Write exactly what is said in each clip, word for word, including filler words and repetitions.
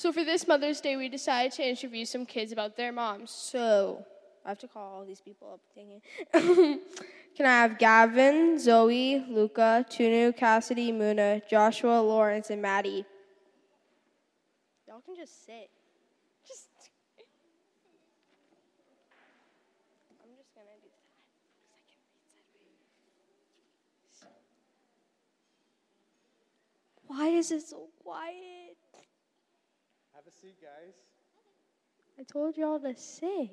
So for this Mother's Day, we decided to interview some kids about their moms. So I have to call all these people up. Dang it. Can I have Gavin, Zoe, Luca, Tunu, Cassidy, Muna, Joshua, Lawrence, and Maddie? Y'all can just sit. Just. I'm just going to do that because I can read sideways. Why is it so quiet? Have a seat, guys. I told y'all to sit.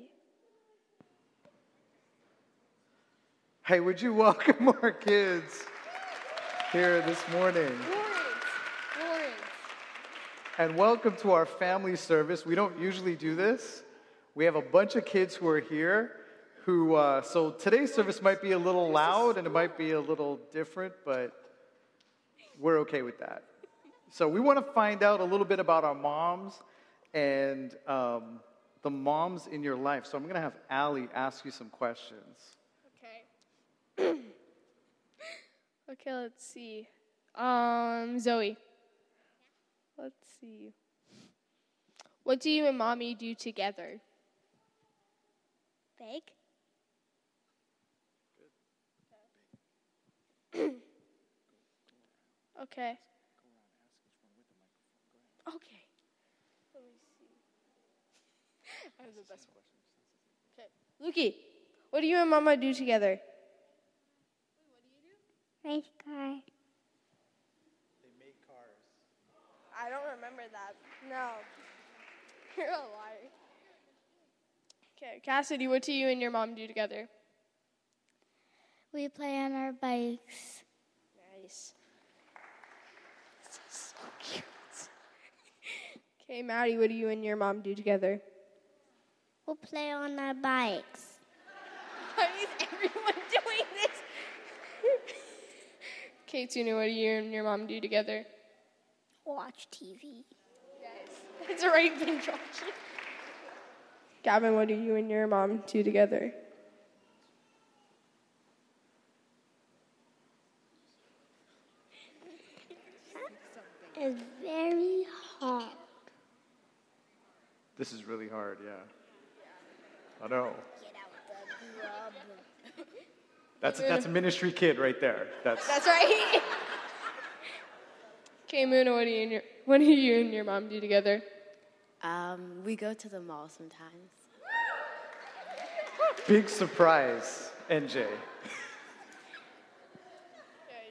Hey, would you welcome our kids here this morning? Lawrence, Lawrence. And welcome to our family service. We don't usually do this. We have a bunch of kids who are here. Who uh, so today's service might be a little loud and it might be a little different, but we're okay with that. So we want to find out a little bit about our moms and um, the moms in your life. So I'm going to have Allie ask you some questions. Okay, let's see. Um, Zoe. Let's see. What do you and Mommy do together? Bake. Okay. Okay. Let me see. I have the best one. Okay. Lukey, what do you and Mama do together? Race car. They make cars. I don't remember that. No. You're a liar. Okay, Cassidy, what do you and your mom do together? We play on our bikes. Nice. This is so cute. Okay, Maddie, what do you and your mom do together? We'll play on our bikes. Why is everyone doing this? Okay, Tuna, what do you and your mom do together? Watch T V. Yes, that's right, binge watching. Gavin, what do you and your mom do together? That is very hard. This is really hard, yeah. yeah. I know. Get out the grub. That's, that's a ministry kid right there. That's, that's right. Okay, Muna, what do, you and your, what do you and your mom do together? Um, we go to the mall sometimes. Big surprise, N J. Okay,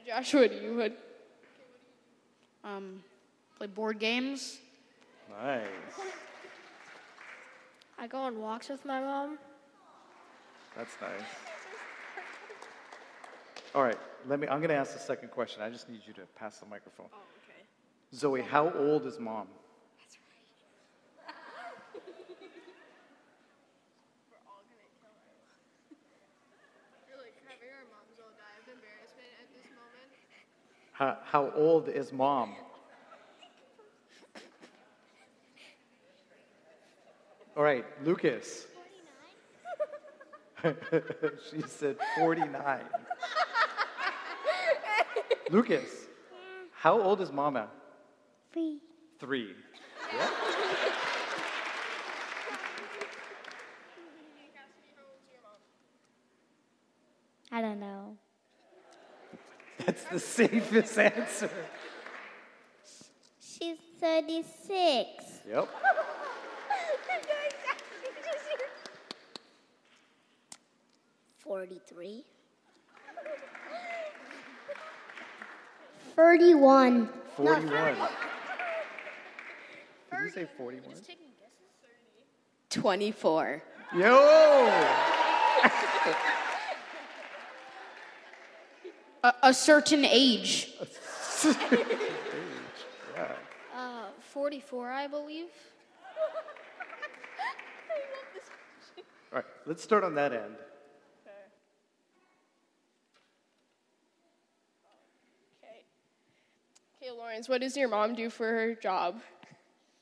Joshua, do you would? Um, play board games. Nice. I go on walks with my mom. That's nice. All right, let me, I'm going to ask the second question. I just need you to pass the microphone. Oh, okay. Zoe, how old is mom? That's right. We're all going to kill her. We're like having our moms all die of embarrassment at this moment. How, how old is mom? All right, Lucas. forty-nine? She said forty-nine. Lucas, how old is Mama? Three. Three. Yeah. I don't know. That's the safest answer. She's thirty-six. Yep. forty-three. Thirty-one. Forty-one. No, did you say forty-one? Twenty-four. Yo. a, a certain age. A certain age. Yeah. Uh, forty-four, I believe. I love this question. All right, let's start on that end. Lawrence, what does your mom do for her job?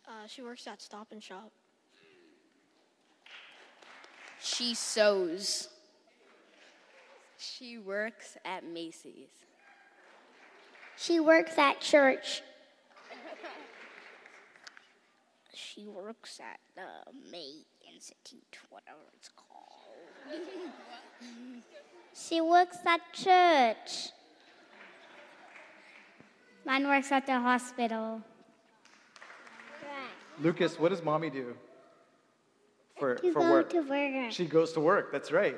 Uh, she works at Stop and Shop. She sews. She works at Macy's. She works at church. she works at the May Institute, whatever it's called. She works at church. Mine works at the hospital. Right. Lucas, what does mommy do for, for work? To work? She goes to work, that's right.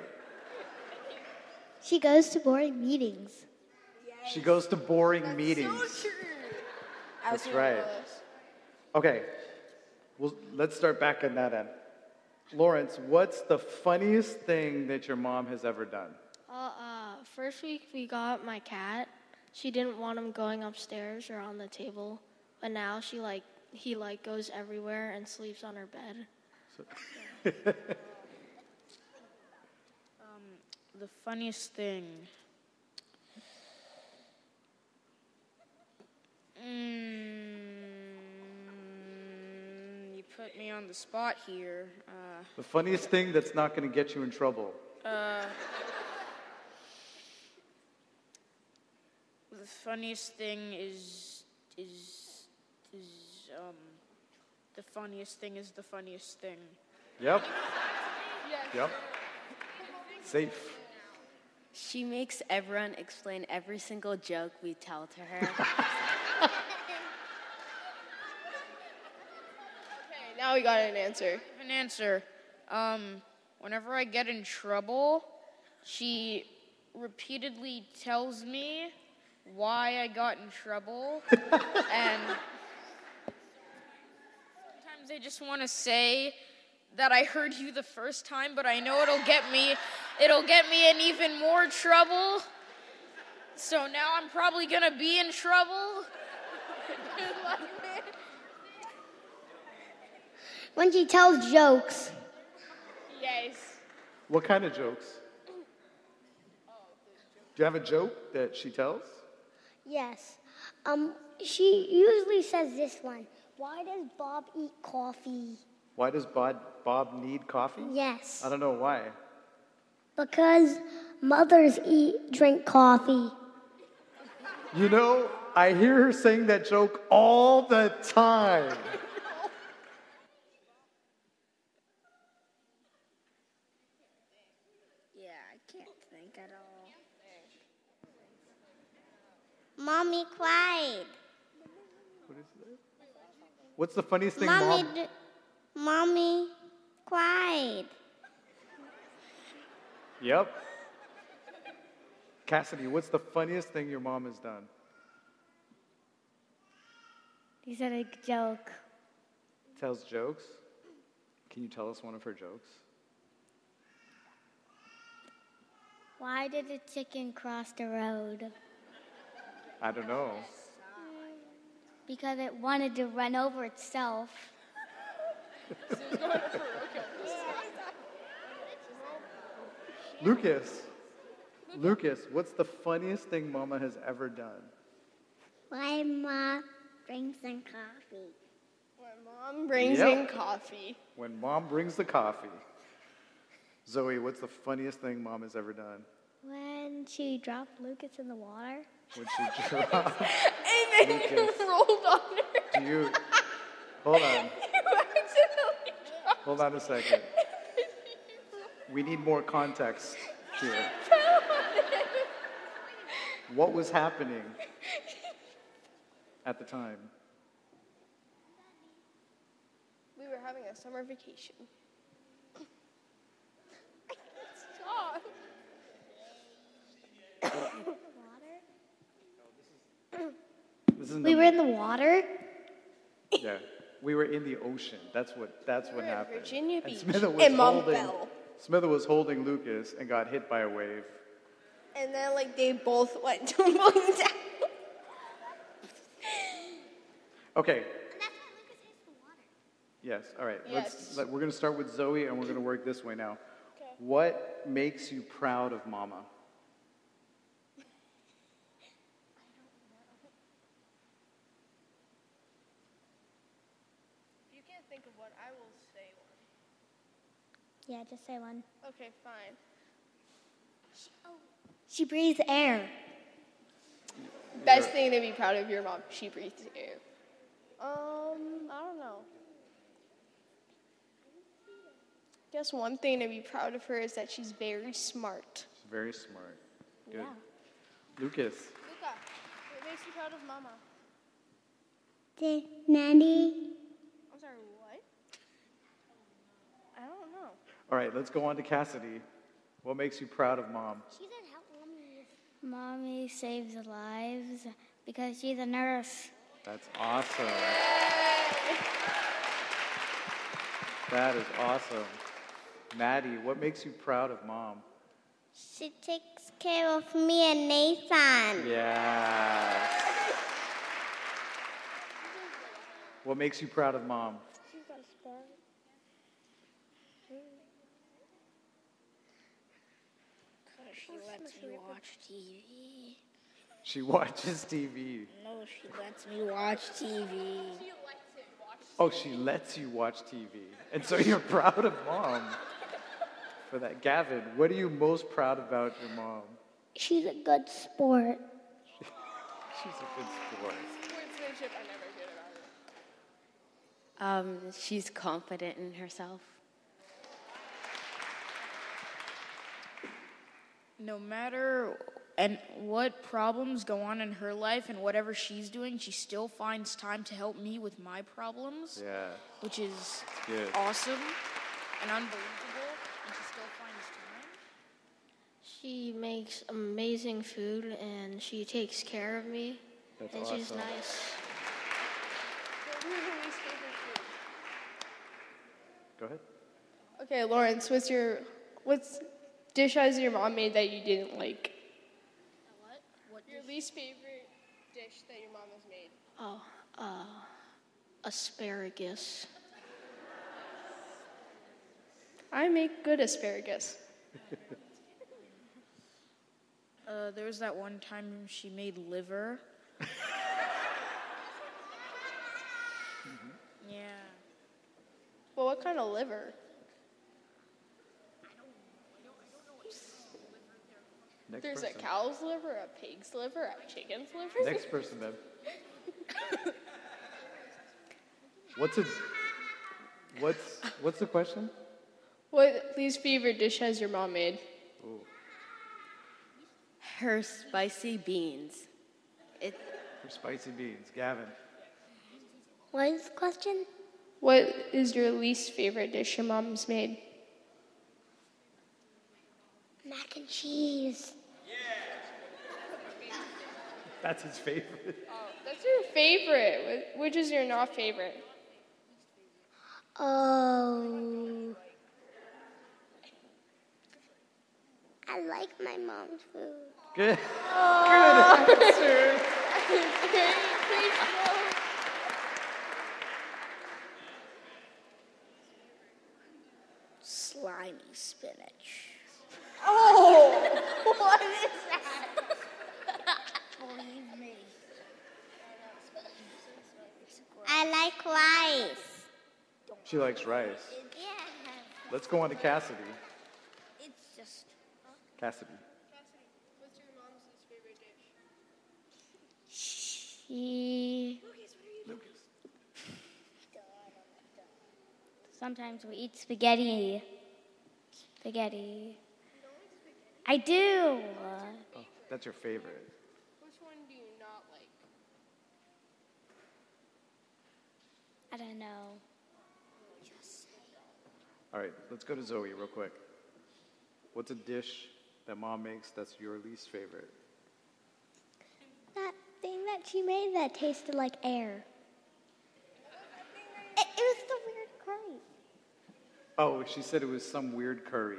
She goes to boring meetings. Yes. She goes to boring that's meetings. So true. That's right. Okay, well, let's start back on that end. Lawrence, what's the funniest thing that your mom has ever done? Uh, uh, first week we got my cat. She didn't want him going upstairs or on the table, but now she like he like goes everywhere and sleeps on her bed. So. um, the funniest thing. Mm, you put me on the spot here. Uh, the funniest thing that's not going to get you in trouble. Uh, the funniest thing is is is um the funniest thing is the funniest thing. Yep. Yep. Safe. She makes everyone explain every single joke we tell to her. Now we got an answer. An answer. Um, whenever I get in trouble, she repeatedly tells me why I got in trouble. And sometimes I just want to say that I heard you the first time, but I know it'll get me, it'll get me in even more trouble. So now I'm probably going to be in trouble. When she tells jokes. Yes. What kind of jokes? Do you have a joke that she tells? Yes. Um, she usually says this one. Why does Bob eat coffee? Why does Bob, Bob need coffee? Yes. I don't know why. Because mothers eat, drink coffee. You know, I hear her saying that joke all the time. Mommy cried. What is that? What's the funniest thing, Mommy? Mom? D- mommy cried. Yep. Cassidy, what's the funniest thing your mom has done? She said a joke. Tells jokes? Can you tell us one of her jokes? Why did a chicken cross the road? I don't know. Because it wanted to run over itself. Lucas, Lucas, what's the funniest thing Mama has ever done? My mom brings in coffee. When mom brings yep. in coffee. When mom brings the coffee. Zoe, what's the funniest thing Mom has ever done? When she dropped Lucas in the water. When she dropped and then Lucas. You rolled on her. Do you, hold on. You accidentally dropped. Hold on a second. We need more context here. What was happening at the time? We were having a summer vacation. I can't stop. This is we were in the water? Yeah. We were in the ocean. That's what that's we what happened. Virginia Beach. And, Smitha was, and Mom holding, fell. Smitha was holding Lucas and got hit by a wave. And then like they both went tumbling down. Okay. And that's why Lucas hates the water. Yes, all right. Yes. Let's let, we're gonna start with Zoe and we're gonna work this way now. Okay. What makes you proud of Mama? Yeah, just say one. Okay, fine. She, oh. she breathes air. Best thing to be proud of your mom, she breathes air. Um, I don't know. guess one thing to be proud of her is that she's very smart. She's very smart. Good. Yeah. Lucas. Luca, what makes you proud of Mama? The nanny. I'm sorry, what? I don't know. All right, let's go on to Cassidy. What makes you proud of Mom? She said help Mommy. Mommy saves lives because she's a nurse. That's awesome. That is awesome. Maddie, what makes you proud of Mom? She takes care of me and Nathan. Yes. What makes you proud of Mom? She's got a spark. Because she lets me watch T V. She watches T V. No, she lets me watch T V. Oh, she lets you watch T V. And so you're proud of Mom for that. Gavin, what are you most proud about your mom? She's a good sport. She's a good sport. Sportsmanship, I never heard about it. Um, she's confident in herself. No matter and what problems go on in her life and whatever she's doing, she still finds time to help me with my problems, yeah, which is good. Awesome and unbelievable, and she still finds time. She makes amazing food, and she takes care of me. That's and awesome. She's nice. Go ahead. Okay, Lawrence, what's your, what's dish as your mom made that you didn't like? Your least favorite dish that your mom has made? Oh, uh, asparagus. I make good asparagus. uh, there was that one time she made liver. Mm-hmm. Yeah. Well, what kind of liver? Next There's person. A cow's liver, a pig's liver, a chicken's liver. Next person, then. What's a, what's what's the question? What least favorite dish has your mom made? Ooh. Her spicy beans. It. Her spicy beans, Gavin. What is the question? What is your least favorite dish your mom's made? Mac and cheese. Yeah. That's his favorite. Oh, that's your favorite. Which is your not favorite? Oh. I like my mom's food. Good. Oh. Good answer. Slimy spinach. Oh, what is that? Believe me. I like rice. She likes rice. Yeah. Let's go on to Cassidy. It's just... Huh? Cassidy. Cassidy, what's your mom's favorite dish? She... Lucas, what are you doing? Lucas. Sometimes we eat spaghetti. Spaghetti. I do. Oh, that's your favorite. Which one do you not like? I don't know. Just say. All right, let's go to Zoe real quick. What's a dish that Mom makes that's your least favorite? That thing that she made that tasted like air. It, it was the weird curry. Oh, she said it was some weird curry.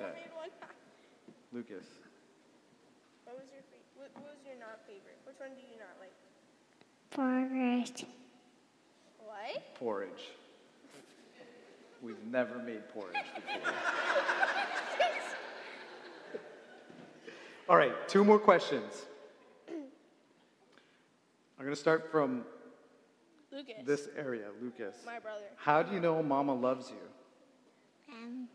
That. Lucas. What was your fa- what, what was your not favorite? Which one do you not like? Porridge. What? Porridge. We've never made porridge before. All right, two more questions. I'm going to start from Lucas. This area, Lucas. My brother. How do you know Mama loves you? Um.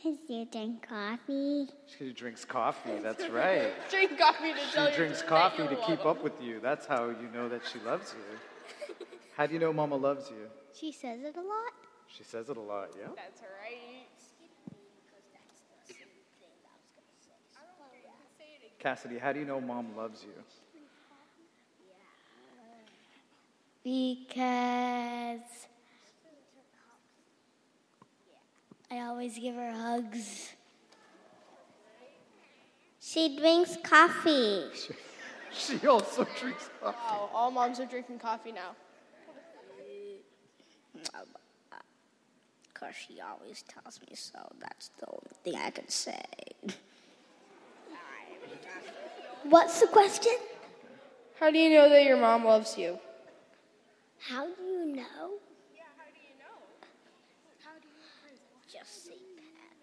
Because you drink coffee. She drinks coffee, that's right. Drink coffee to she tell you. She drinks coffee to keep up with you. That's how you know that she loves you. How do you know Mama loves you? She says it a lot. She says it a lot, yeah? That's right. Cassidy, how do you know Mom loves you? Because I always give her hugs. She drinks coffee. She also drinks coffee. Wow, all moms are drinking coffee now. Because she always tells me so. That's the only thing I can say. What's the question? How do you know that your mom loves you? How do you know? Yeah, how do you know? How do you just say that?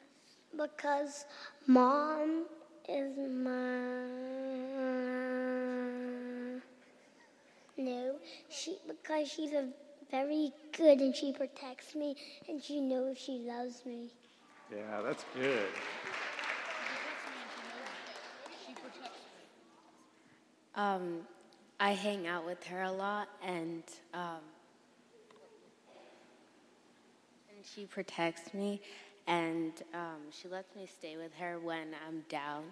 Because Mom is my... No, she, because she's a very good and she protects me and she knows she loves me. Yeah, that's good. Um, I hang out with her a lot, and um, and she protects me, and um, she lets me stay with her when I'm down.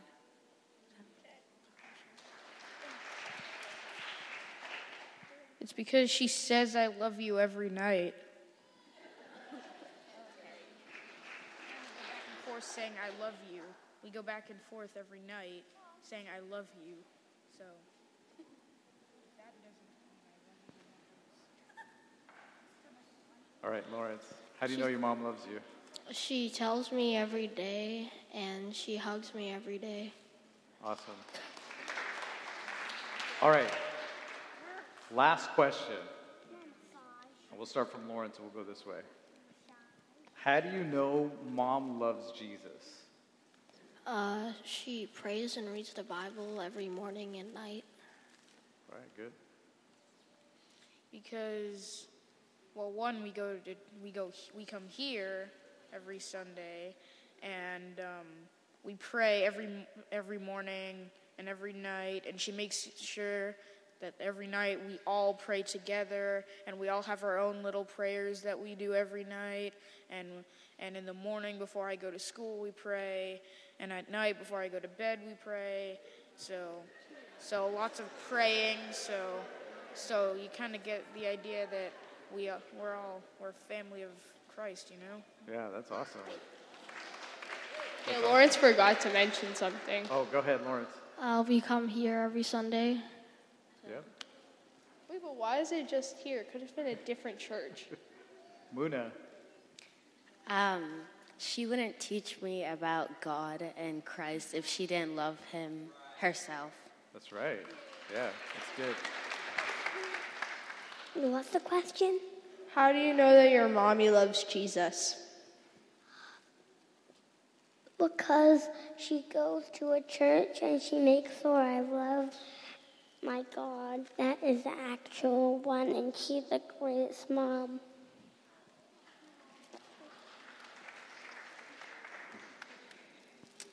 It's because she says I love you every night. Back and forth saying I love you. We go back and forth every night saying I love you. So. All right, Lawrence, how do you she, know your mom loves you? She tells me every day, and she hugs me every day. Awesome. All right, last question. We'll start from Lawrence, and we'll go this way. How do you know Mom loves Jesus? Uh, she prays and reads the Bible every morning and night. All right, good. Because... Well, one, we go to we go we come here every Sunday, and um, we pray every every morning and every night. And she makes sure that every night we all pray together, and we all have our own little prayers that we do every night. And and in the morning before I go to school, we pray, and at night before I go to bed, we pray. So, so lots of praying. So, so you kind of get the idea that. We are, we're all, we're a family of Christ, you know? Yeah, that's awesome. Yeah, that's Lawrence awesome. Forgot to mention something. Oh, go ahead, Lawrence. Uh, we come here every Sunday. Yeah. Wait, but why is it just here? It could have been a different church. Muna. Um, she wouldn't teach me about God and Christ if she didn't love him herself. That's right. Yeah, that's good. What's the question? How do you know that your mommy loves Jesus? Because she goes to a church and she makes sure I love my God. That is the actual one, and she's the greatest mom.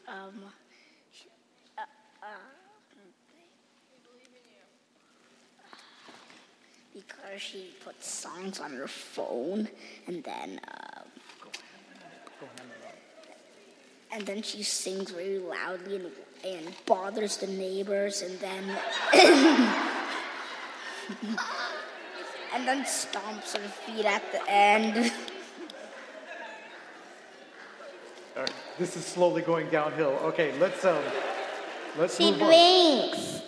Um. Uh, uh. Because she puts songs on her phone, and then um, and then she sings very loudly and, and bothers the neighbors, and then and then stomps her feet at the end. All right, this is slowly going downhill. Okay, let's um, let's she move drinks. On.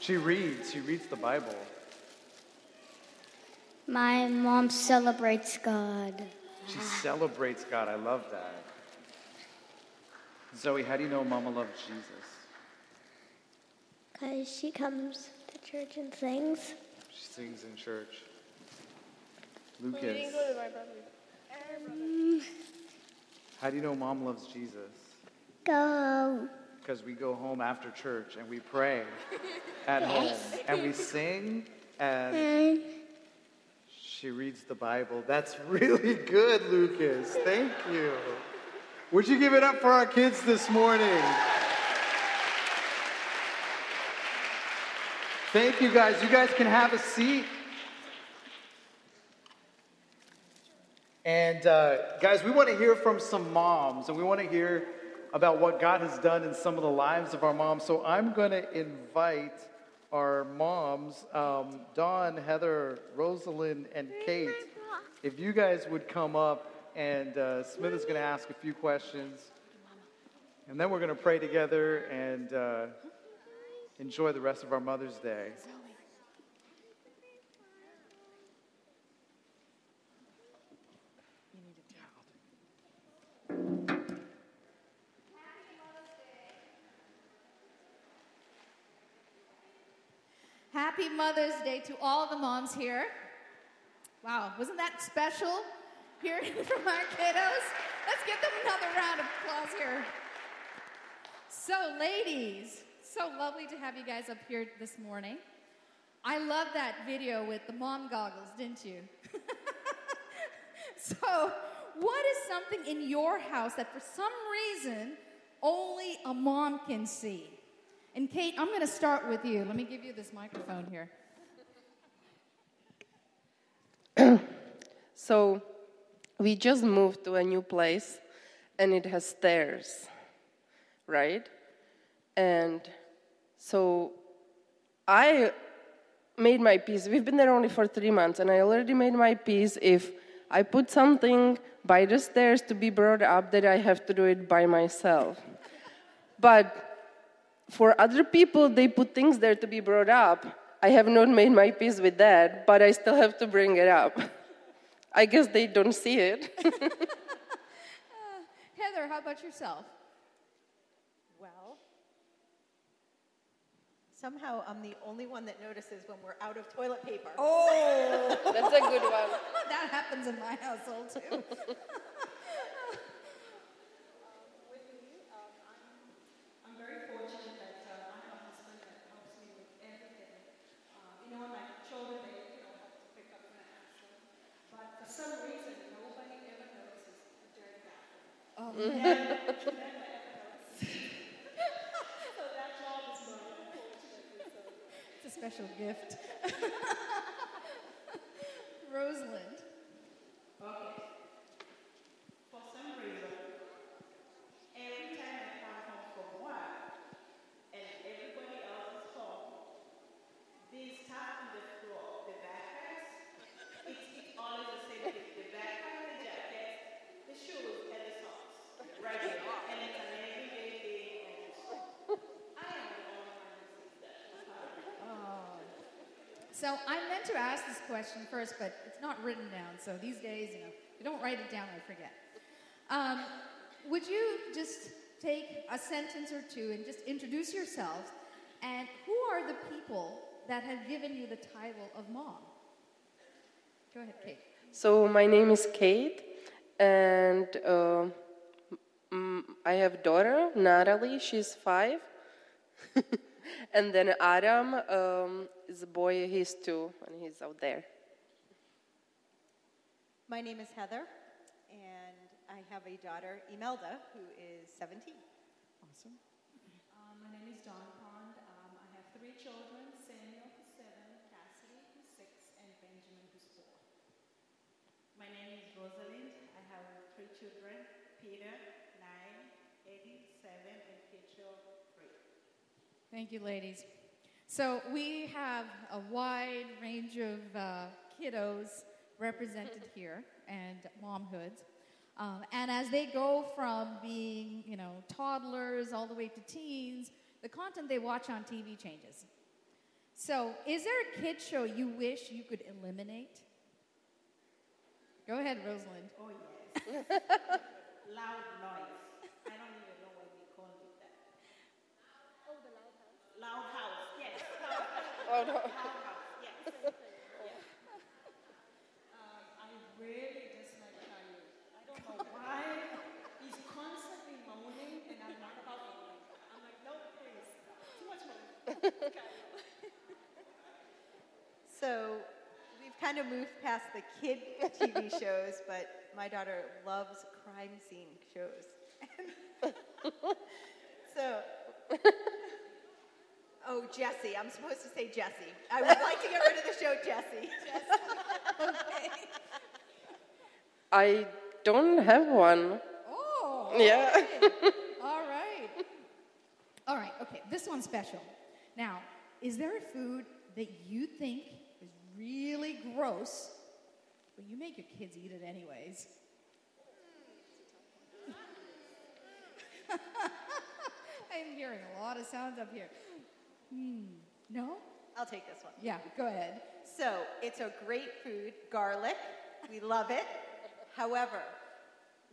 She reads. She reads the Bible. My mom celebrates God. She celebrates God. I love that. Zoe, how do you know Mama loves Jesus? Because she comes to church and sings. She sings in church. Lucas. We didn't go to my brother. Um, how do you know Mom loves Jesus? Go. Because we go home after church and we pray at yes. home. And we sing and... Mm. She reads the Bible. That's really good, Lucas. Thank you. Would you give it up for our kids this morning? Thank you, guys. You guys can have a seat. And uh, guys, we want to hear from some moms, and we want to hear about what God has done in some of the lives of our moms. So I'm going to invite our moms, um, Dawn, Heather, Rosalind, and Kate, if you guys would come up, and uh, Smith is going to ask a few questions, and then we're going to pray together and uh, enjoy the rest of our Mother's Day. Happy Mother's Day to all the moms here. Wow, wasn't that special hearing from our kiddos? Let's give them another round of applause here. So ladies, so lovely to have you guys up here this morning. I love that video with the mom goggles, didn't you? So what is something in your house that for some reason only a mom can see? And Kate, I'm going to start with you. Let me give you this microphone here. So we just moved to a new place, and it has stairs, right? And so I made my peace. We've been there only for three months, and I already made my peace. If I put something by the stairs to be brought up, that I have to do it by myself. But for other people, they put things there to be brought up. I have not made my peace with that, but I still have to bring it up. I guess they don't see it. uh, Heather, how about yourself? Well, somehow I'm the only one that notices when we're out of toilet paper. Oh! That's a good one. That happens in my household, too. Special gift. Rosalind. Okay. For some reason, every time I come home from work and everybody else is home, they start on the floor. The backpacks, it's, it's always the same thing. The backpack, the jacket, the shoes, and the socks. Right there. And it's an everyday thing. I am the only one who sees that. Oh. So I meant to ask this question first, but it's not written down. So these days, you know, if you don't write it down, I forget. Um, would you just take a sentence or two and just introduce yourselves? And who are the people that have given you the title of mom? Go ahead, Kate. So my name is Kate, and uh, I have a daughter, Natalie. She's five. And then Adam um, is a boy, he's two, and he's out there. My name is Heather, and I have a daughter, Imelda, who is seventeen. Awesome. Um, my name is Dawn Pond. Um, I have three children, Samuel, who's seven, Cassidy, who's six, and Benjamin, who's four. My name is Rosalind. I have three children, Peter, nine, Eddie, seven, and Peter. Thank you, ladies. So we have a wide range of uh, kiddos represented here and momhoods. Um, and as they go from being, you know, toddlers all the way to teens, the content they watch on T V changes. So is there a kid show you wish you could eliminate? Go ahead, Rosalind. Oh, yes. Loud noise. I don't even Loud house, yes. Loud house, yes. um, I really dislike Caillou. I don't know why. He's constantly moaning, and I'm not helping him. I'm like, no, please. Too much moaning. So we've kind of moved past the kid T V shows, but my daughter loves crime scene shows. So... Oh, Jessie. I'm supposed to say Jessie. I would like to get rid of the show Jessie. Jessie. Okay. I don't have one. Oh. Yeah. Okay. All right. All right. Okay. This one's special. Now, is there a food that you think is really gross, but you make your kids eat it anyways? I'm hearing a lot of sounds up here. Mm. No? I'll take this one. Yeah, go ahead. So, it's a great food, garlic. We love it. However,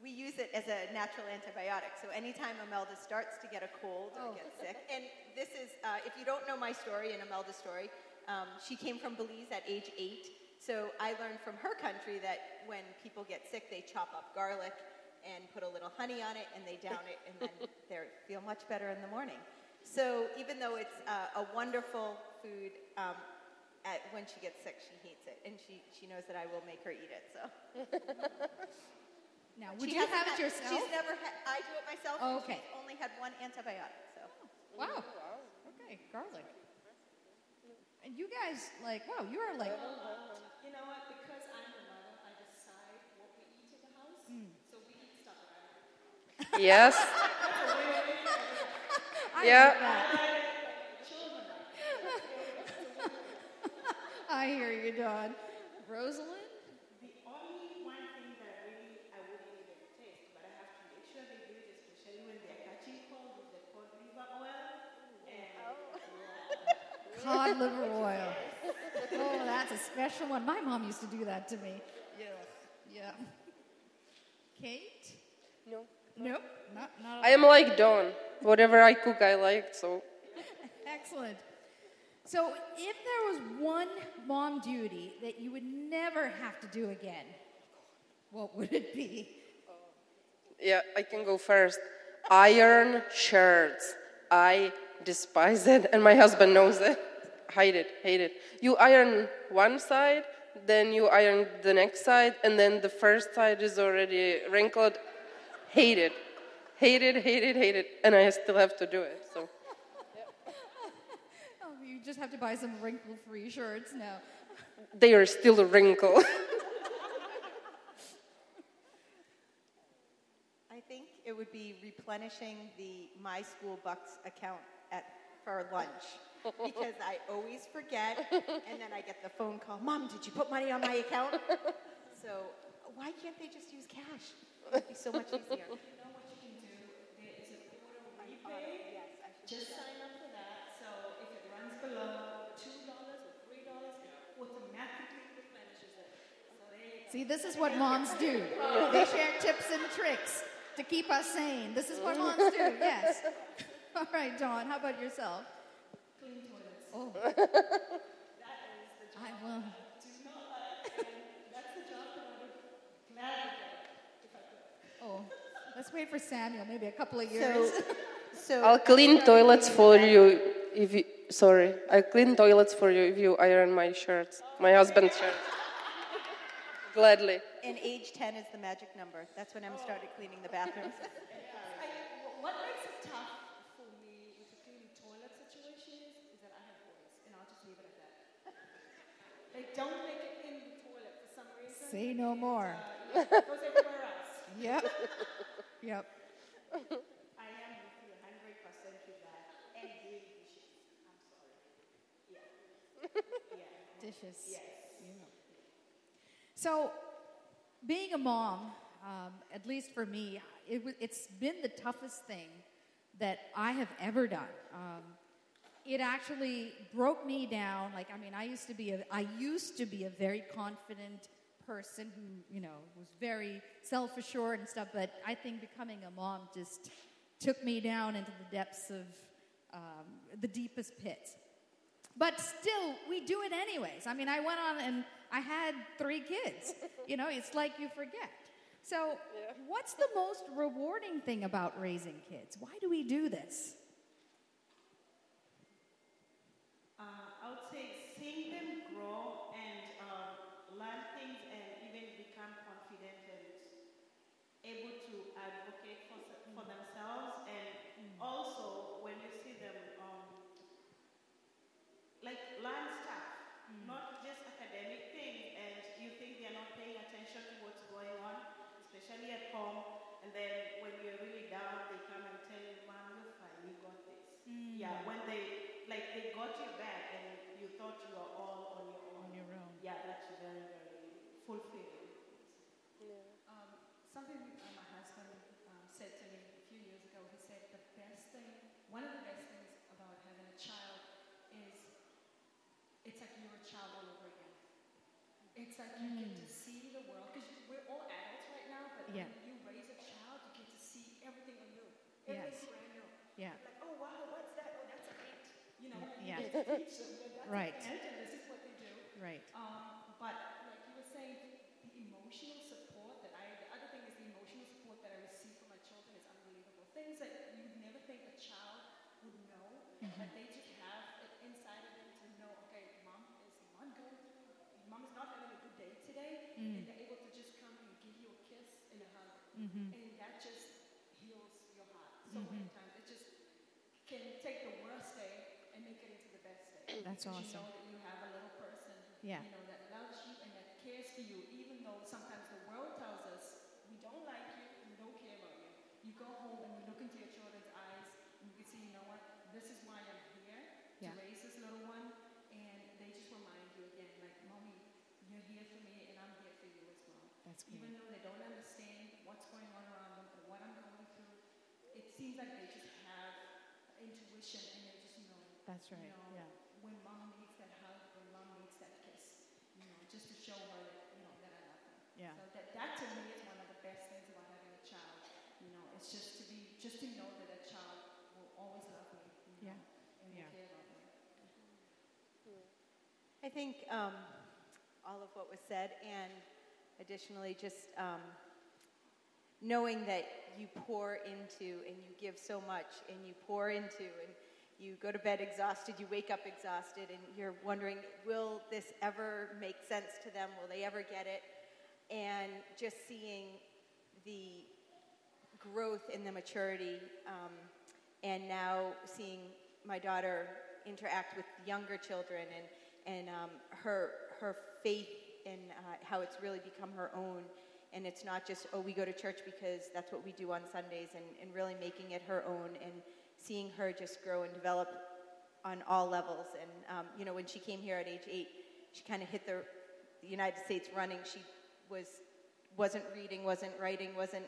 we use it as a natural antibiotic. So anytime Imelda starts to get a cold or oh. get sick, and this is, uh, if you don't know my story and Imelda's story, um, she came from Belize at age eight. So I learned from her country that when people get sick, they chop up garlic and put a little honey on it, and they down it, and then they feel much better in the morning. So even though it's uh, a wonderful food, um, at, when she gets sick, she hates it, and she, she knows that I will make her eat it, so. Now, would she you have it yourself? She's never had, I do it myself, oh, okay. She's only had one antibiotic, so. Oh, wow. Okay, garlic. And you guys, like, wow, you are like. Uh, you know what, because I'm the mother, I decide what we eat in the house, mm. so we eat stuff around it. Yes. I yeah. That. I hear you, Dawn. Rosalind? The only one thing that really I wouldn't even taste, but I have to make sure they do it, especially when they're catching cold with the cod liver oil. And oh. Cod liver oil. Oh, that's a special one. My mom used to do that to me. Yeah. Yeah. Kate? No. Nope. Not, not I am like Dawn. Whatever I cook, I like, so. Excellent. So if there was one mom duty that you would never have to do again, what would it be? Yeah, I can go first. Iron shirts. I despise it, and my husband knows it. Hate it, hate it. You iron one side, then you iron the next side, and then the first side is already wrinkled. Hate it. Hate it, hate it, hate it. And I still have to do it, so. You just have to buy some wrinkle-free shirts now. They are still a wrinkle. I think it would be replenishing the My School Bucks account at for lunch because I always forget, and then I get the phone call, Mom, did you put money on my account? So why can't they just use cash? It would be so much easier. You know what you can do? There is a portal repay. Yes, I should just sign up. Below two dollars or three dollars, automatically replenishes it. So they, See, this is what moms do. They share tips and tricks to keep us sane. This is what moms do, yes. All right, Dawn, how about yourself? Clean toilets. Oh. That is the job. I will. Do not like it. That's the job that I would gladly get if I could. Oh, let's wait for Samuel, maybe a couple of years. So, so I'll clean toilets for you if you... Sorry, I clean toilets for you if you iron my shirts, my husband's shirts. Gladly. And age ten is the magic number. That's when Em started cleaning the bathrooms. I, what makes it tough for me with the cleaning toilet situation is that I have boys, and I'll just leave it at that. They don't make it in the toilet for some reason. Say no more. Uh, it goes everywhere else. Yep. Yep. Dishes. Yes. Yeah. So, being a mom, um, at least for me, it it's been the toughest thing that I have ever done. Um, it actually broke me down. Like, I mean, I used to be a, I used to be a very confident person who, you know, was very self-assured and stuff. But I think becoming a mom just took me down into the depths of um, the deepest pits. But still, we do it anyways. I mean, I went on and I had three kids. You know, it's like you forget. So yeah. What's the most rewarding thing about raising kids? Why do we do this? Uh, I would say seeing them grow and uh, learn things and even become confident and able to advocate for, for themselves. And mm. also, when you see them... Like, learn stuff, mm. not just academic things, and you think they're not paying attention to what's going on, And then when you're really down, they come and tell you, "Mom, you're fine, you got this." Mm. Yeah, when they, like, they got you back and you thought you were all on your own. On your own. Yeah, that's very, very fulfilling. Yeah. Um, something uh, my husband um, said to me a few years ago, he said the best thing, one of the best things about having a child is it's like you're a child all over again. It's like you mm. get to see the world, because we're all adults right now, but yeah. when you raise a child, you get to see everything anew. Everything's yes. brand new. Yeah. Like, oh wow, what's that? Oh, that's an ant. You know, you yeah. get to teach them that that's right. an ant, and this is what they do. Right. Um, but like you were saying, the emotional support that I, the other thing is the emotional support that I receive from my children is unbelievable. Things that you'd never think a child would know, mm-hmm. but they just have it inside of them to know, okay, mom is mom going through. Mom is not having a good day today, mm. and they're able to just come and give you a kiss and a hug, mm-hmm. and that just heals your heart so mm-hmm. many times. It just can take the worst day and make it into the best day. That's awesome. You know that you have a little person, yeah. you know, that loves you and that cares for you, even though sometimes the world tells us we don't like you, we don't care about you. You go home and you look into your children's eyes and you can see, you know what, this is why I'm here yeah. to raise this little one. And they just remind you again, like, Mommy, you're here for me and I'm here for you as well. That's good. Even though they don't understand what's going on around them or what I'm going through, it seems like they just have intuition and they just know. That's right. You know, yeah. when Mom needs that hug, when Mom needs that kiss, you know, just to show her, you know, that I love her. Yeah. So that, that to me is one of the best things about having a child. You know, it's just to be, just to know that a child will always love me. You know, yeah. And yeah. care about me. I think um, all of what was said, and additionally just um, knowing that you pour into and you give so much and you pour into and you go to bed exhausted, you wake up exhausted, and you're wondering, will this ever make sense to them? Will they ever get it? And just seeing the growth and the maturity um, and now seeing my daughter interact with younger children and and um, her her faith in uh, how it's really become her own, and it's not just, oh, we go to church because that's what we do on Sundays, and, and really making it her own and seeing her just grow and develop on all levels. And um, you know, when she came here at age eight, she kind of hit the, the United States running. She was wasn't reading, wasn't writing, wasn't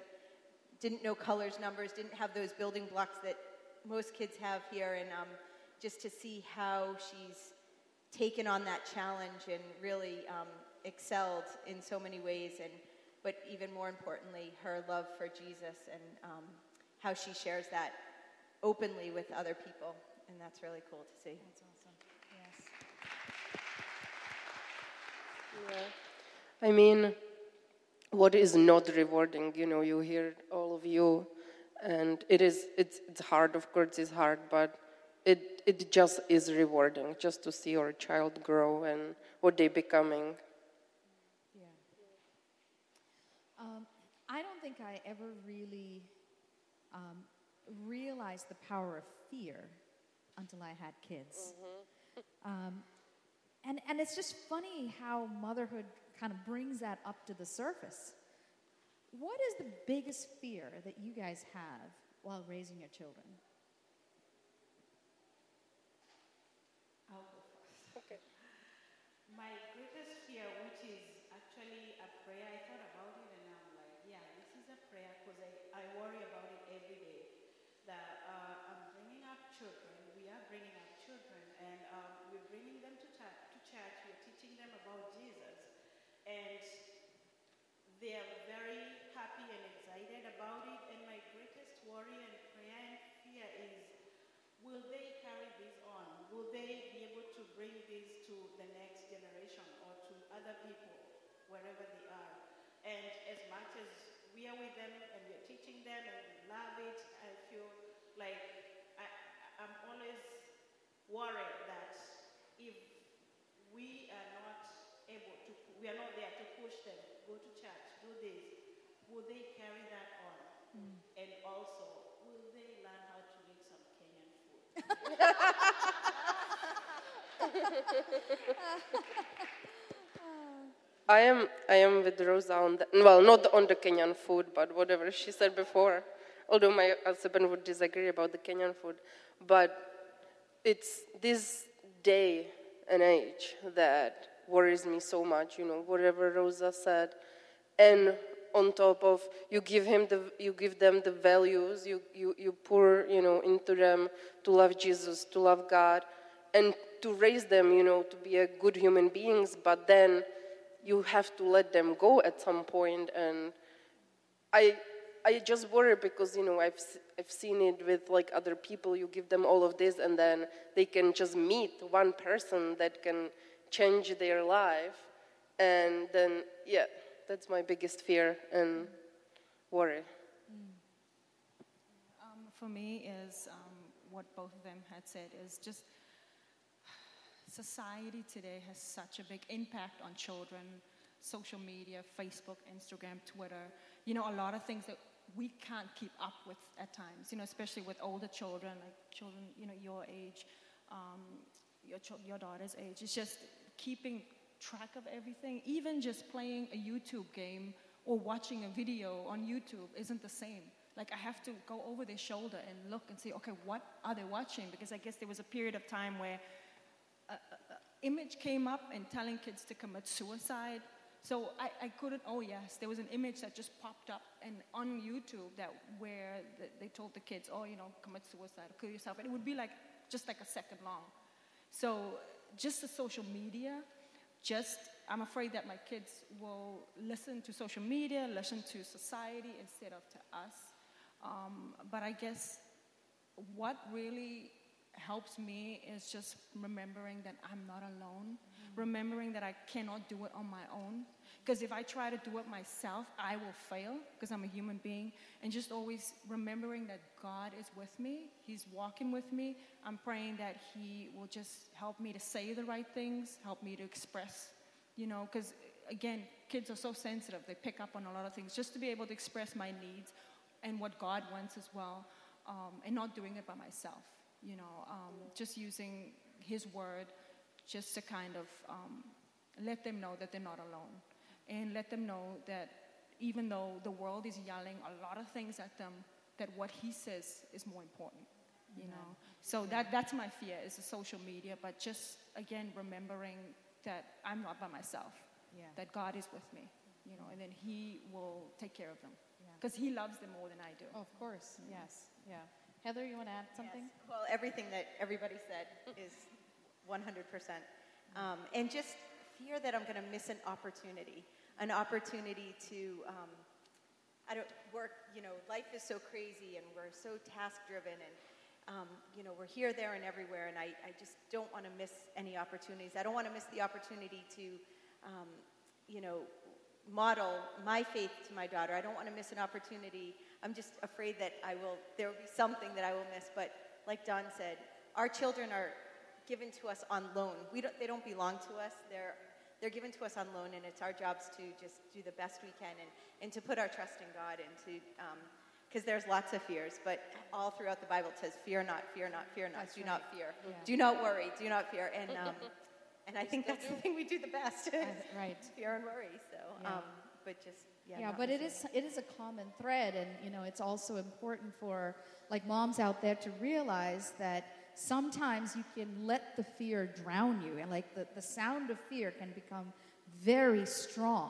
didn't know colors, numbers, didn't have those building blocks that most kids have here. And um, just to see how she's taken on that challenge and really um, excelled in so many ways, and but even more importantly, her love for Jesus and um, how she shares that openly with other people, and that's really cool to see. That's awesome. Yes. Yeah. I mean, what is not rewarding? You know, you hear all of you, and it is. It's it's hard. Of course, it's hard, but. It it just is rewarding just to see your child grow and what they're becoming. Yeah. Um, I don't think I ever really um, realized the power of fear until I had kids. Mm-hmm. um, and, and it's just funny how motherhood kind of brings that up to the surface. What is the biggest fear that you guys have while raising your children? Okay. My greatest fear, which is actually a prayer, I thought about it and I'm like, yeah, this is a prayer, because I, I worry about it every day, that uh, I'm bringing up children, we are bringing up children, and um, we're bringing them to, ch- to church, we're teaching them about Jesus, and they are very happy and excited about it, and my greatest worry and prayer and fear is, will they carry this on? Will they be able to bring this to the next generation or to other people, wherever they are? And as much as we are with them and we're teaching them and we love it, I feel like I, I'm always worried that if we are not able to, we are not there to push them, go to church, do this, will they carry that on? Mm. And also, will they learn how to make some Kenyan food? I am I am with Rosa on the, well, not on the Kenyan food, but whatever she said before. Although my husband would disagree about the Kenyan food, but it's this day and age that worries me so much. You know, whatever Rosa said, and on top of you give him the you give them the values you you you pour you know into them to love Jesus, to love God, and to raise them, you know, to be a good human beings. But then you have to let them go at some point, and I. I just worry because, you know, I've I've seen it with, like, other people. You give them all of this, and then they can just meet one person that can change their life. And then, yeah, that's my biggest fear and worry. Mm. Um, for me is um, what both of them had said is just society today has such a big impact on children. Social media, Facebook, Instagram, Twitter. You know, a lot of things that we can't keep up with at times, you know, especially with older children, like children, you know, your age, um, your, ch your daughter's age. It's just keeping track of everything. Even just playing a YouTube game or watching a video on YouTube isn't the same. Like, I have to go over their shoulder and look and say, okay, what are they watching? Because I guess there was a period of time where an image came up and telling kids to commit suicide. So I, I couldn't, oh yes, there was an image that just popped up and on YouTube that where the, they told the kids, oh, you know, commit suicide, kill yourself. And it would be like, just like a second long. So just the social media, just, I'm afraid that my kids will listen to social media, listen to society instead of to us. Um, but I guess what really helps me is just remembering that I'm not alone. Remembering that I cannot do it on my own. Because if I try to do it myself, I will fail because I'm a human being. And just always remembering that God is with me. He's walking with me. I'm praying that he will just help me to say the right things, help me to express, you know, because, again, kids are so sensitive. They pick up on a lot of things. Just to be able to express my needs and what God wants as well, um, and not doing it by myself, you know, um, just using his word just to kind of um, let them know that they're not alone. And let them know that even though the world is yelling a lot of things at them, that what he says is more important, you know? Mm-hmm. So that that's my fear, is the social media, but just, again, remembering that I'm not by myself, yeah. That God is with me, you know, and then he will take care of them. Because yeah. he loves them more than I do. Oh, of course, mm-hmm. yes, yeah. Heather, you want to add something? Yes. Well, everything that everybody said is... one hundred percent. Um, and just fear that I'm going to miss an opportunity, an opportunity to, um, I don't work, you know, life is so crazy and we're so task driven and, um, you know, we're here, there, and everywhere. And I, I just don't want to miss any opportunities. I don't want to miss the opportunity to, um, you know, model my faith to my daughter. I don't want to miss an opportunity. I'm just afraid that I will, there will be something that I will miss. But like Don said, our children are given to us on loan. We don't, they don't belong to us. They're, they're given to us on loan, and it's our jobs to just do the best we can and, and to put our trust in God and to, because um, there's lots of fears, but all throughout the Bible it says, fear not, fear not, fear not, that's do right. not fear. Yeah. Do not worry, do not fear. And um, and I think that's the thing we do the best, is right. fear and worry. So, yeah. um, but just, yeah. Yeah, but it is, it is a common thread, and, you know, it's also important for, like, moms out there to realize that sometimes you can let the fear drown you, and like the, the sound of fear can become very strong.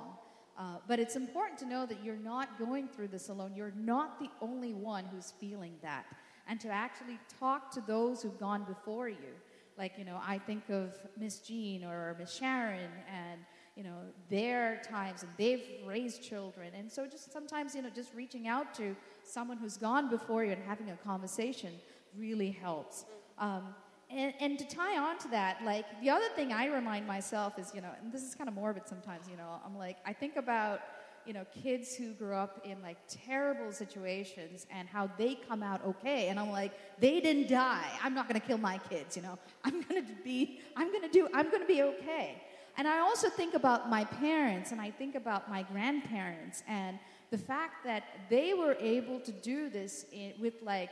Uh, but it's important to know that you're not going through this alone. You're not the only one who's feeling that. And to actually talk to those who've gone before you. Like, you know, I think of Miss Jean or Miss Sharon and, you know, their times, and they've raised children. And so just sometimes, you know, just reaching out to someone who's gone before you and having a conversation really helps. Um, and, and to tie on to that, like, the other thing I remind myself is, you know, and this is kind of morbid sometimes, you know, I'm like, I think about, you know, kids who grew up in, like, terrible situations and how they come out okay. And I'm like, they didn't die. I'm not going to kill my kids, you know. I'm going to be, I'm going to do, I'm going to be okay. And I also think about my parents, and I think about my grandparents, and the fact that they were able to do this in, with, like,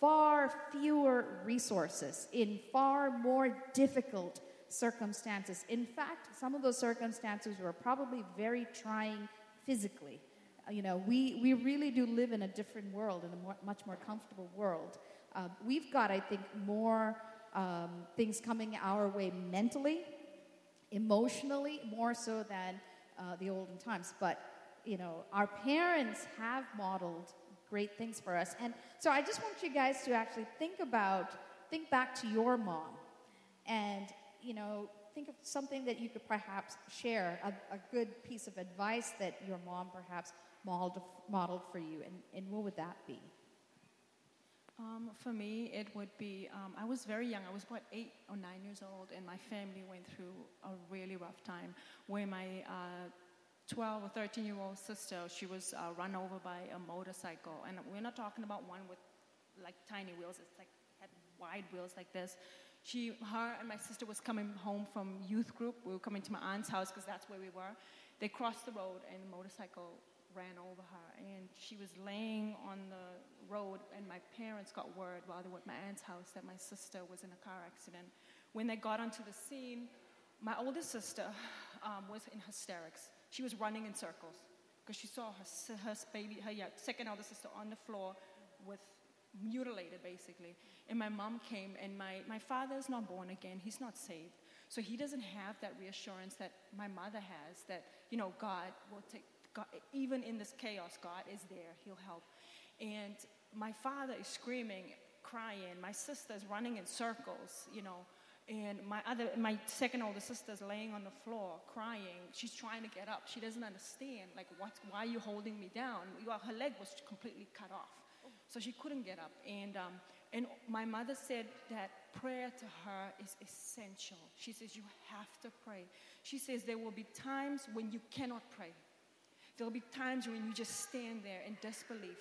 far fewer resources in far more difficult circumstances. In fact, some of those circumstances were probably very trying physically. You know, we, we really do live in a different world, in a more, much more comfortable world. Uh, we've got, I think, more um, things coming our way mentally, emotionally, more so than uh, the olden times. But, you know, our parents have modeled great things for us. And so I just want you guys to actually think about, think back to your mom. And, you know, think of something that you could perhaps share, a, a good piece of advice that your mom perhaps modeled, modeled for you, and, and what would that be? Um, for me, it would be, um, I was very young. I was about eight or nine years old, and my family went through a really rough time where my uh, twelve or thirteen-year-old sister, she was uh, run over by a motorcycle. And we're not talking about one with, like, tiny wheels. It's like, had wide wheels like this. She, her and my sister was coming home from youth group. We were coming to my aunt's house because that's where we were. They crossed the road and the motorcycle ran over her. And she was laying on the road, and my parents got word while they were at my aunt's house that my sister was in a car accident. When they got onto the scene, my older sister um, was in hysterics. She was running in circles because she saw her, her baby, her yeah, second older sister on the floor with mutilated, basically. And my mom came, and my, my father is not born again. He's not saved. So he doesn't have that reassurance that my mother has, that, you know, God will take, God, even in this chaos, God is there. He'll help. And my father is screaming, crying. My sister is running in circles, you know. And my other, my second older sister is laying on the floor crying. She's trying to get up. She doesn't understand, like, what, why are you holding me down? Her leg was completely cut off. So she couldn't get up. And, um, and my mother said that prayer to her is essential. She says, you have to pray. She says, there will be times when you cannot pray. There'll be times when you just stand there in disbelief,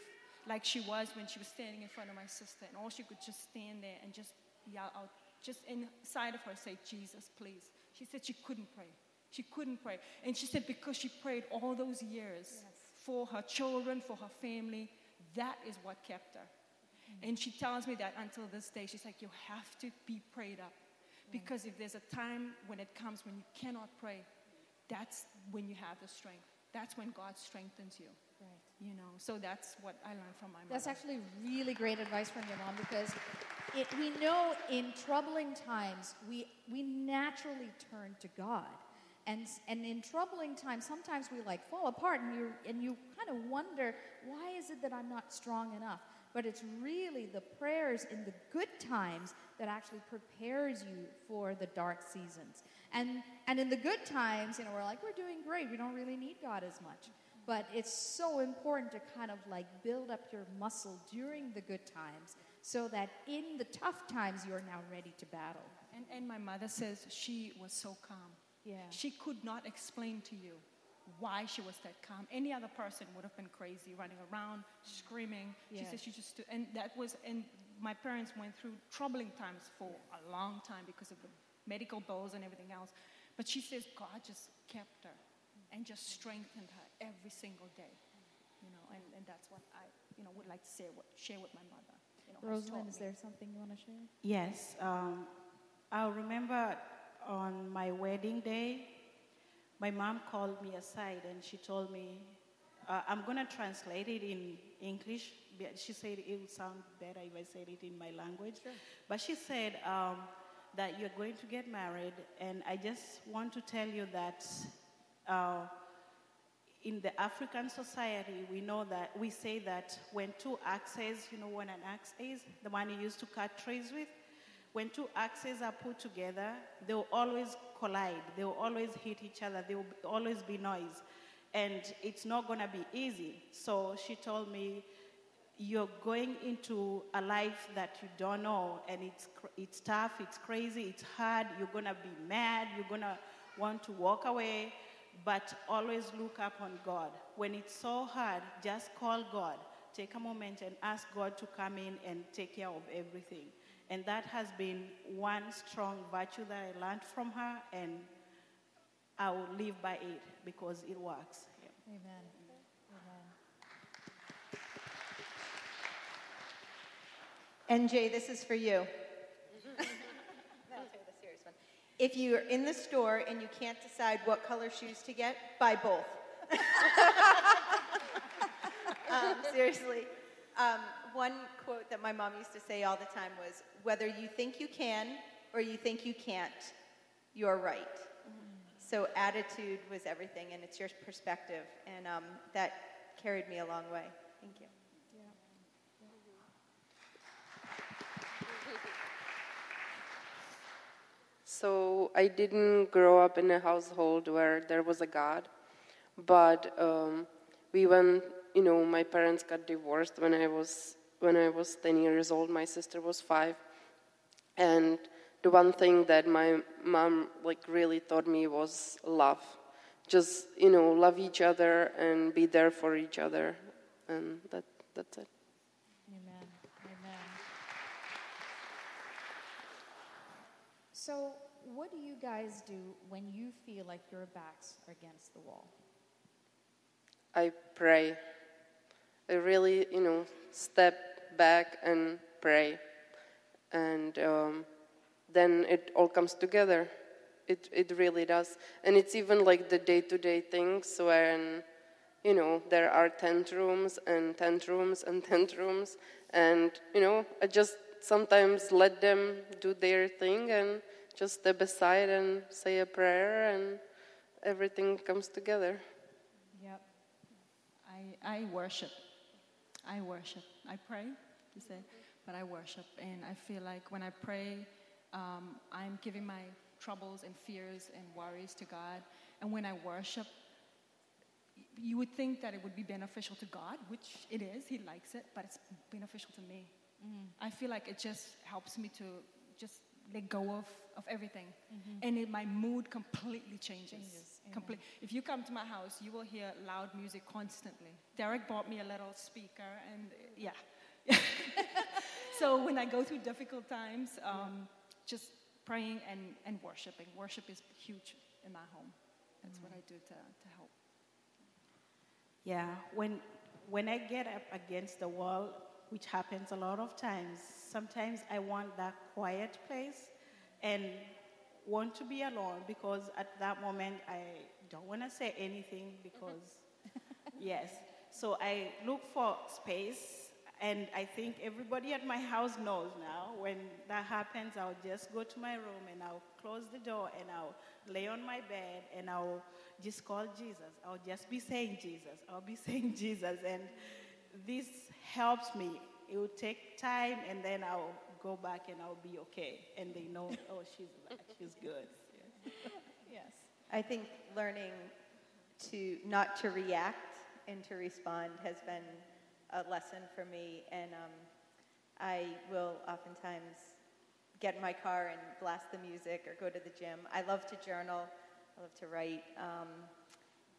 like she was when she was standing in front of my sister. And all she could just stand there and just yell out, just inside of her say, Jesus, please. She said she couldn't pray. She couldn't pray. And she said because she prayed all those years yes. for her children, for her family, that is what kept her. Mm-hmm. And she tells me that until this day. She's like, you have to be prayed up. Mm-hmm. Because if there's a time when it comes when you cannot pray, that's when you have the strength. That's when God strengthens you. Right. You know, so that's what I learned from my mom. That's actually really great advice from your mom, because it, we know in troubling times, we we naturally turn to God. And, and in troubling times, sometimes we like fall apart, and you and you kind of wonder, why is it that I'm not strong enough? But it's really the prayers in the good times that actually prepares you for the dark seasons. And and in the good times, you know, we're like, we're doing great. We don't really need God as much. But it's so important to kind of like build up your muscle during the good times so that in the tough times, you're now ready to battle. And, and my mother says she was so calm. Yeah. She could not explain to you why she was that calm. Any other person would have been crazy, running around, screaming. Yes. She said she just stood. And that was, and my parents went through troubling times for a long time because of the medical bills and everything else. But she says God just kept her and just strengthened her every single day. You know, and, and that's what I, you know, would like to say, what, share with my mother. You know, Rosalind, is there something you want to share? Yes. Um, I remember on my wedding day, my mom called me aside and she told me, uh, I'm going to translate it in English. She said it would sound better if I said it in my language. Sure. But she said um, that you're going to get married, and I just want to tell you that uh, in the African society, we know that we say that when two axes, you know what an axe is, the one you used to cut trees with, when two axes are put together, they will always collide. They will always hit each other. There will always be noise. And it's not going to be easy. So she told me, you're going into a life that you don't know, and it's, it's tough, it's crazy, it's hard. You're going to be mad. You're going to want to walk away. But always look up on God. When it's so hard, just call God. Take a moment and ask God to come in and take care of everything. And that has been one strong virtue that I learned from her, and I will live by it because it works. Yeah. Amen. Amen. Amen. N J, this is for you. That was the serious one. If you're in the store and you can't decide what color shoes to get, buy both. um, seriously. Um, one quote that my mom used to say all the time was, whether you think you can or you think you can't, you're right. So attitude was everything, and it's your perspective. And um, that carried me a long way. Thank you. So I didn't grow up in a household where there was a God, but um, we went, you know, my parents got divorced when I was, when I was ten years old, my sister was five, and the one thing that my mom, like, really taught me was love. Just, you know, love each other and be there for each other, and that, that's it. Amen, amen. So, what do you guys do when you feel like your backs are against the wall? I pray. I really, you know, step back and pray. And um, then it all comes together. It it really does. And it's even like the day-to-day things when, you know, there are tantrums and tantrums and tantrums. And, you know, I just sometimes let them do their thing and just step aside and say a prayer, and everything comes together. Yep. I, I worship. I worship. I pray, you say, but I worship. And I feel like when I pray, um, I'm giving my troubles and fears and worries to God. And when I worship, you would think that it would be beneficial to God, which it is. He likes it, but it's beneficial to me. Mm. I feel like it just helps me to just let go of, of everything. Mm-hmm. And it, my mood completely changes. changes. Complete. If you come to my house, you will hear loud music constantly. Derek bought me a little speaker, and uh, yeah. So when I go through difficult times, um, just praying and, and worshiping. Worship is huge in my home. That's mm-hmm. what I do to, to help. Yeah, when, when I get up against the wall, which happens a lot of times, sometimes I want that quiet place and want to be alone, because at that moment I don't want to say anything because, yes. So I look for space, and I think everybody at my house knows now. When that happens, I'll just go to my room and I'll close the door and I'll lay on my bed and I'll just call Jesus. I'll just be saying Jesus. I'll be saying Jesus. And this helps me. It will take time, and then I'll go back and I'll be okay. And they know, oh, she's back. She's good. Yes. Yes. I think learning to not to react and to respond has been a lesson for me. And um, I will oftentimes get in my car and blast the music or go to the gym. I love to journal. I love to write. Um,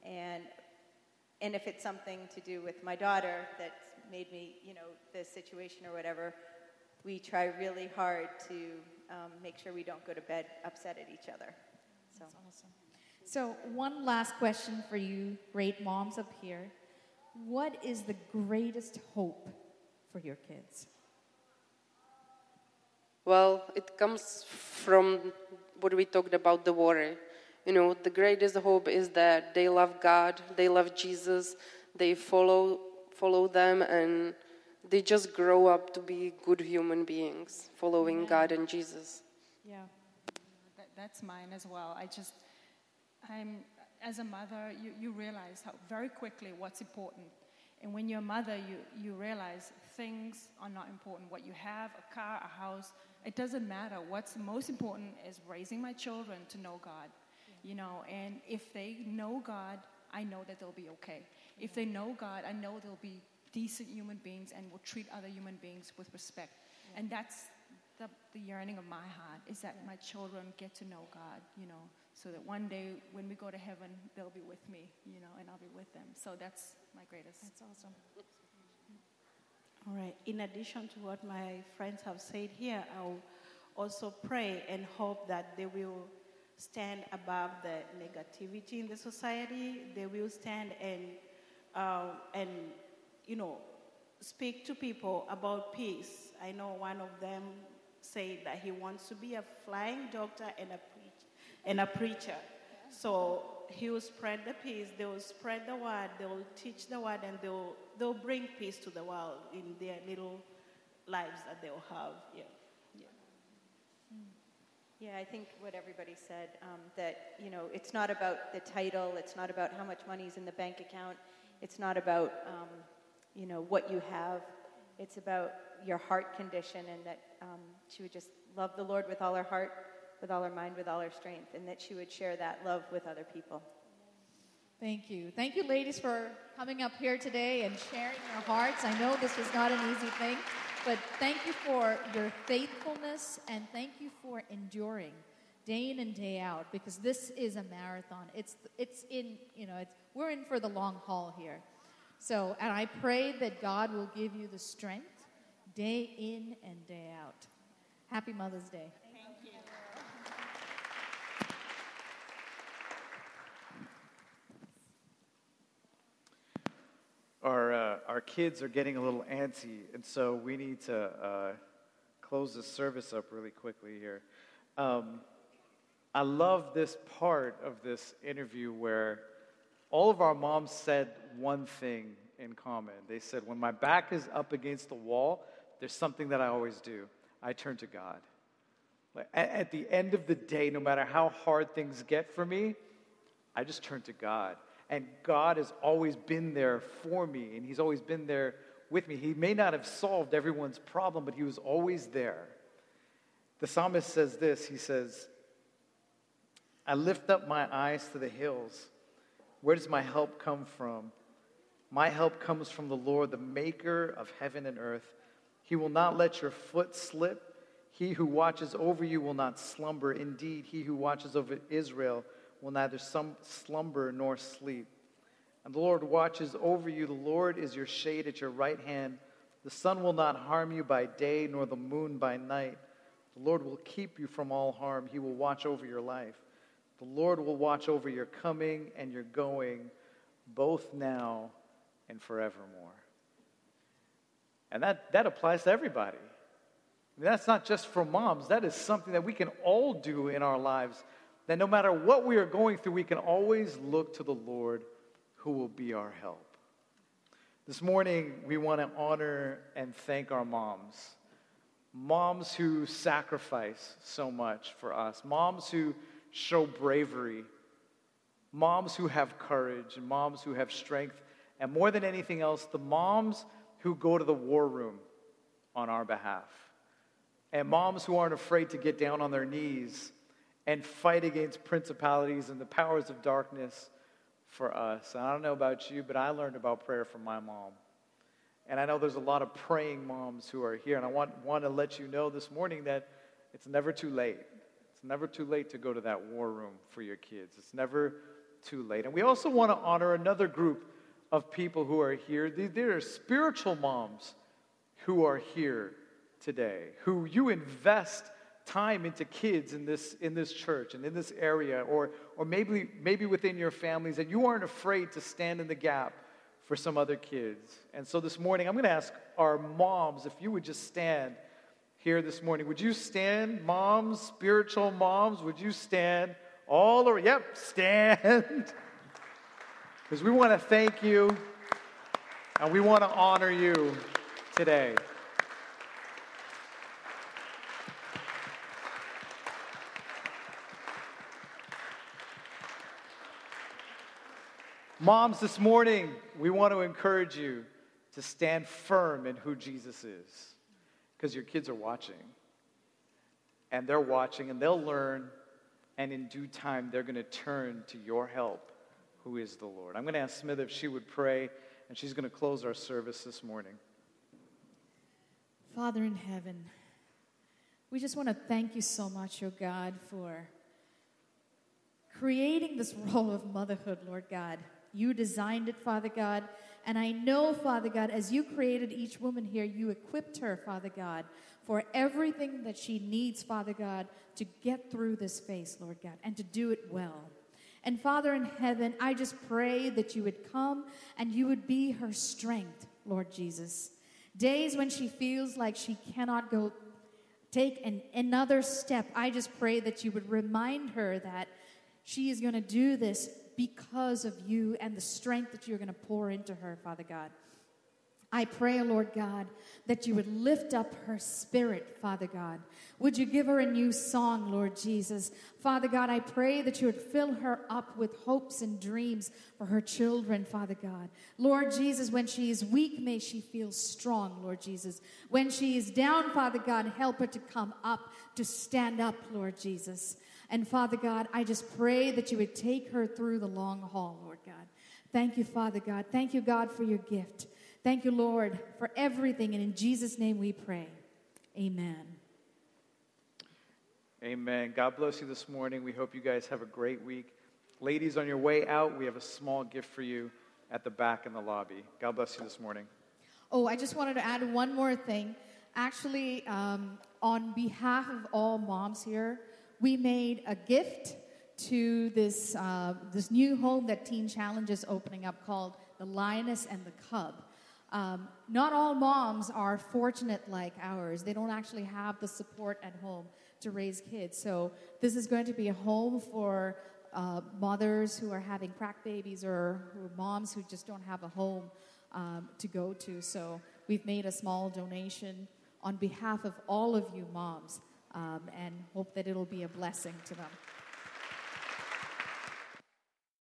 and and if it's something to do with my daughter that's made me, you know, the situation or whatever, we try really hard to um, make sure we don't go to bed upset at each other. So. That's awesome. So one last question for you great moms up here. What is the greatest hope for your kids? Well, it comes from what we talked about, the worry. You know, the greatest hope is that they love God, they love Jesus, they follow follow them, and they just grow up to be good human beings, following yeah. God and Jesus. Yeah, that, that's mine as well. I just, I'm, as a mother, you, you realize how very quickly what's important. And when you're a mother, you, you realize things are not important. What you have, a car, a house, it doesn't matter. What's most important is raising my children to know God. Yeah. You know, and if they know God, I know that they'll be okay. Yeah. If they know God, I know they'll be decent human beings and will treat other human beings with respect. Yeah. And that's the, the yearning of my heart, is that yeah. my children get to know God, you know, so that one day when we go to heaven, they'll be with me, you know, and I'll be with them. So that's my greatest. That's awesome. All right. In addition to what my friends have said here, I'll also pray and hope that they will stand above the negativity in the society. They will stand and uh, and you know, speak to people about peace. I know one of them said that he wants to be a flying doctor and a preach and a preacher. Yeah. So he will spread the peace, they will spread the word, they will teach the word, and they'll they'll bring peace to the world in their little lives that they'll have. Yeah. Yeah, I think what everybody said, um, that, you know, it's not about the title, it's not about how much money's in the bank account, it's not about, um, you know, what you have, it's about your heart condition, and that um, she would just love the Lord with all her heart, with all her mind, with all her strength, and that she would share that love with other people. Thank you. Thank you, ladies, for coming up here today and sharing your hearts. I know this was not an easy thing. But thank you for your faithfulness, and thank you for enduring day in and day out, because this is a marathon. It's it's in, you know, it's, we're in for the long haul here. So, and I pray that God will give you the strength day in and day out. Happy Mother's Day. Thank you. Our, uh, our kids are getting a little antsy, and so we need to uh, close this service up really quickly here. Um, I love this part of this interview where all of our moms said one thing in common. They said, when my back is up against the wall, there's something that I always do. I turn to God. Like, at, at the end of the day, no matter how hard things get for me, I just turn to God. And God has always been there for me, and he's always been there with me. He may not have solved everyone's problem, but he was always there. The psalmist says this. He says, I lift up my eyes to the hills. Where does my help come from? My help comes from the Lord, the maker of heaven and earth. He will not let your foot slip. He who watches over you will not slumber. Indeed, he who watches over Israel will neither some slumber nor sleep. And the Lord watches over you. The Lord is your shade at your right hand. The sun will not harm you by day, nor the moon by night. The Lord will keep you from all harm. He will watch over your life. The Lord will watch over your coming and your going, both now and forevermore. And that, that applies to everybody. I mean, that's not just for moms. That is something that we can all do in our lives, that no matter what we are going through, we can always look to the Lord, who will be our help. This morning, we want to honor and thank our moms. Moms who sacrifice so much for us. Moms who show bravery. Moms who have courage. And moms who have strength. And more than anything else, the moms who go to the war room on our behalf. And moms who aren't afraid to get down on their knees and fight against principalities and the powers of darkness for us. And I don't know about you, but I learned about prayer from my mom. And I know there's a lot of praying moms who are here. And I want, want to let you know this morning that it's never too late. It's never too late to go to that war room for your kids. It's never too late. And we also want to honor another group of people who are here. There are spiritual moms who are here today, who you invest time into kids in this in this church and in this area, or or maybe maybe within your families, that you aren't afraid to stand in the gap for some other kids. And so this morning, I'm going to ask our moms if you would just stand here this morning. Would you stand, moms, spiritual moms? Would you stand all over? Yep, stand. Because we want to thank you and we want to honor you today. Moms, this morning, we want to encourage you to stand firm in who Jesus is, because your kids are watching, and they're watching, and they'll learn, and in due time, they're going to turn to your help, who is the Lord. I'm going to ask Smith if she would pray, and she's going to close our service this morning. Father in heaven, we just want to thank you so much, oh God, for creating this role of motherhood, Lord God. You designed it, Father God, and I know, Father God, as you created each woman here, you equipped her, Father God, for everything that she needs, Father God, to get through this phase, Lord God, and to do it well. And Father in heaven, I just pray that you would come and you would be her strength, Lord Jesus. Days when she feels like she cannot go take an, another step. I just pray that you would remind her that she is going to do this because of you and the strength that you're going to pour into her, Father God. I pray, Lord God, that you would lift up her spirit, Father God. Would you give her a new song, Lord Jesus? Father God, I pray that you would fill her up with hopes and dreams for her children, Father God. Lord Jesus, when she is weak, may she feel strong, Lord Jesus. When she is down, Father God, help her to come up, to stand up, Lord Jesus. And Father God, I just pray that you would take her through the long haul, Lord God. Thank you, Father God. Thank you, God, for your gift. Thank you, Lord, for everything, and in Jesus' name we pray. Amen. Amen. God bless you this morning. We hope you guys have a great week. Ladies, on your way out, we have a small gift for you at the back in the lobby. God bless you this morning. Oh, I just wanted to add one more thing. Actually, um, on behalf of all moms here, we made a gift to this, uh, this new home that Teen Challenge is opening up called the Lioness and the Cub. Um, not all moms are fortunate like ours. They don't actually have the support at home to raise kids. So this is going to be a home for uh, mothers who are having crack babies or, or moms who just don't have a home um, to go to. So we've made a small donation on behalf of all of you moms um, and hope that it'll be a blessing to them.